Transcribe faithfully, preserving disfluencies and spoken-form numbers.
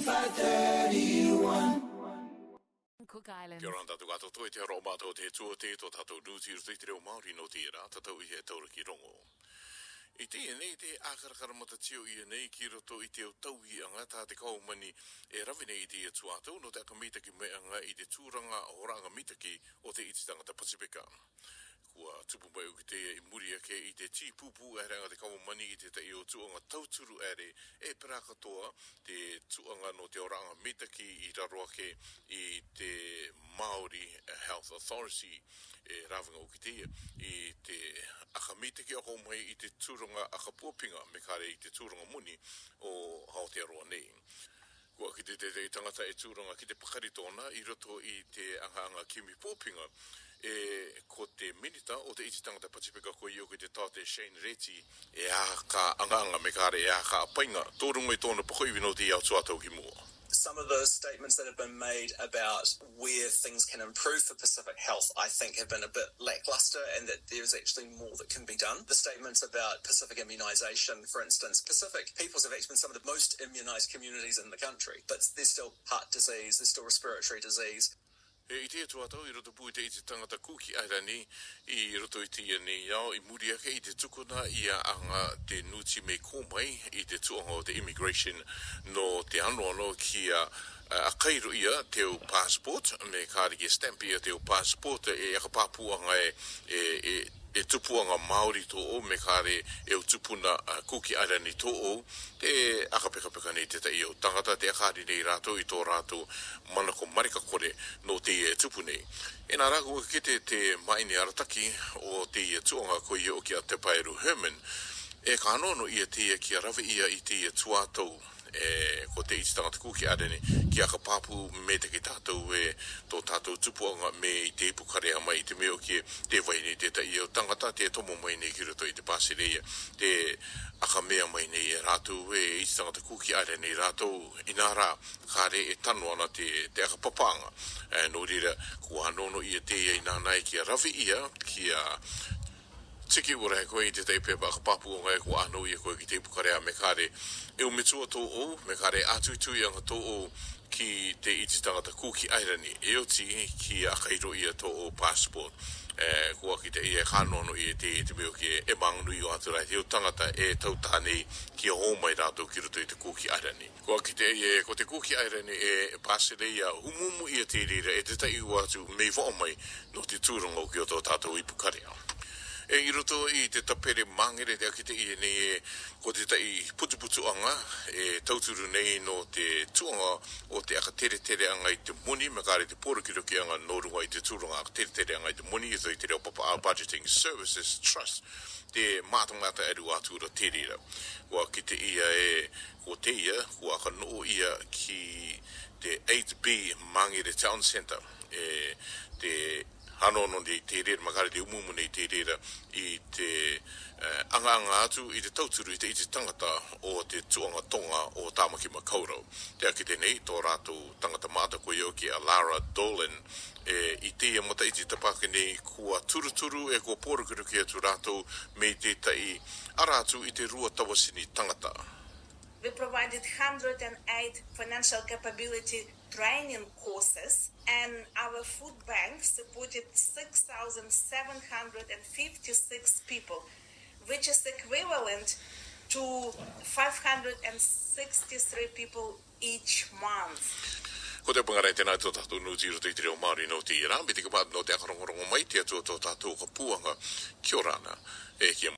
five thirty-one. Cook Islands. Kia ora tātou katoa toi te haro mātou te tuate tō tātou nūti rei te reo Māori no te rā tātou i he tauraki rongo. I tēnei te ākarakara matatio i nei ki roto i te o tau i anga tā te kaumani e rawene i te atuātou no te akamitaki me anga i te tūranga o ranga mitaki o te ititanga ta Pasifika. Kua tupu mai uki te i muri ake i te tīpupu e ranga te kaumani i te tai o tuanga tauturu ere e pera katoa te tuanga no te oranga mitaki i raro ake i te Māori Health Authority e rawanga uki te i te akamitaki ako mai i te tūranga akapuapinga me kare i te tūranga muni o Aotearoa nei. Kua ki te te tangata e tūranga ki te pakari tōna i roto i te anganga kimi pōpinga e ko te minita o te iti tangata Pasifika ko i o ki te tāte Shane Reti e aha ka anganga me kare e aha ka apainga tōrungo i tōna pakoiwi no te iau tuatau ki mua. Some of the statements that have been made about where things can improve for Pacific health, I think, have been a bit lackluster and that there is actually more that can be done. The statements about Pacific immunisation, for instance, Pacific peoples have actually been some of the most immunised communities in the country, but there's still heart disease, there's still respiratory disease. E i te tuatau i roto pūi te iti tangata Kuki Airani i roto i te iane iau i muri ake i te tukuna i a anga te nuti me kōmai i te tuanga o te immigration no te anoano ki a a kairo ia te o passport me karige stamp ia te o passport e a kapapuanga e e e tupuanga Māori tō o me kare e o tupuna Kuki Airani tō o te akapekapeka nei te tai o tangata te akari nei rātou i tō rātou manako marika kore no te e tupu nei. E nā rākua kite te maine arataki o te e tuanga ko i o kia Te Pairu Herman e ka anono ia te e kia rawe ia i te e tuātou e ko te iti tangata Kuki Airani kia ka pāpu me te ki tātou e tō tātou tupuanga me i te pukarea mai i te meo ki te wai nei te tai o tangata te tomo mai nei ki roto i te pāsireia te akamea mai nei e rātou e iti tangata Kuki Airani rātou inara kāre e tanu ana te, te akapapanga e no rira kua anono ia te ia inanai kia rawe ia kia tiki ora he koe i te teipeba akapapu o ngai kua ano ia koe ki te pukarea me kare e o metua tō o me kare atuitui anga tō o ki te iti tangata Kuki Airani e o ti ki a kairo ia tō o passport e kua ki te ia kānono i te e te meo ki e manganui o aturai te o tangata e tautānei ki a hōmai rātou ki roto i te Kuki Airani. Kua ki te ia ko te Kuki Airani e pāsireia humumu ia te rira e te tai u atu mei wha mai no te tūrongo ki o tō tātou i pukarea. E i roto i te tapere mangere te akite i nei e ko te tai putuputu anga e tauturu nei no te tuanga o te akatere tere anga i te muni me kare te porokiroki anga norunga i te turunga akatere tere anga i te muni i te te reo papa budgeting services trust te mātangata eru atu ra te rira. Kua kite ia e ko te ia kua ka noo ia ki te eight B mangere town centre e te hanono nei te rera, makare te umumu nei te rera i te uh, anganga atu i te tauturu i te iti tangata o te tuanga tonga o Tāmaki Makoro. Te akite nei, tō rātou tangata māta koe o ki a Lara Dolan e, i te amata iti tapake nei kua turuturu e kua pōrukuruki atu rātou me te tai arātu i te rua tawasini tangata. We provided one hundred eight financial capability training courses and our food bank supported six thousand seven hundred fifty-six people, which is equivalent to five hundred sixty-three people each month. Ko te pangarai tēnā tō tātou nūti roto i te reo Māori no te irā, me te kapātu no te akarongorongo mai te atua tō tātou ka pūanga. Kia ora ana, e kia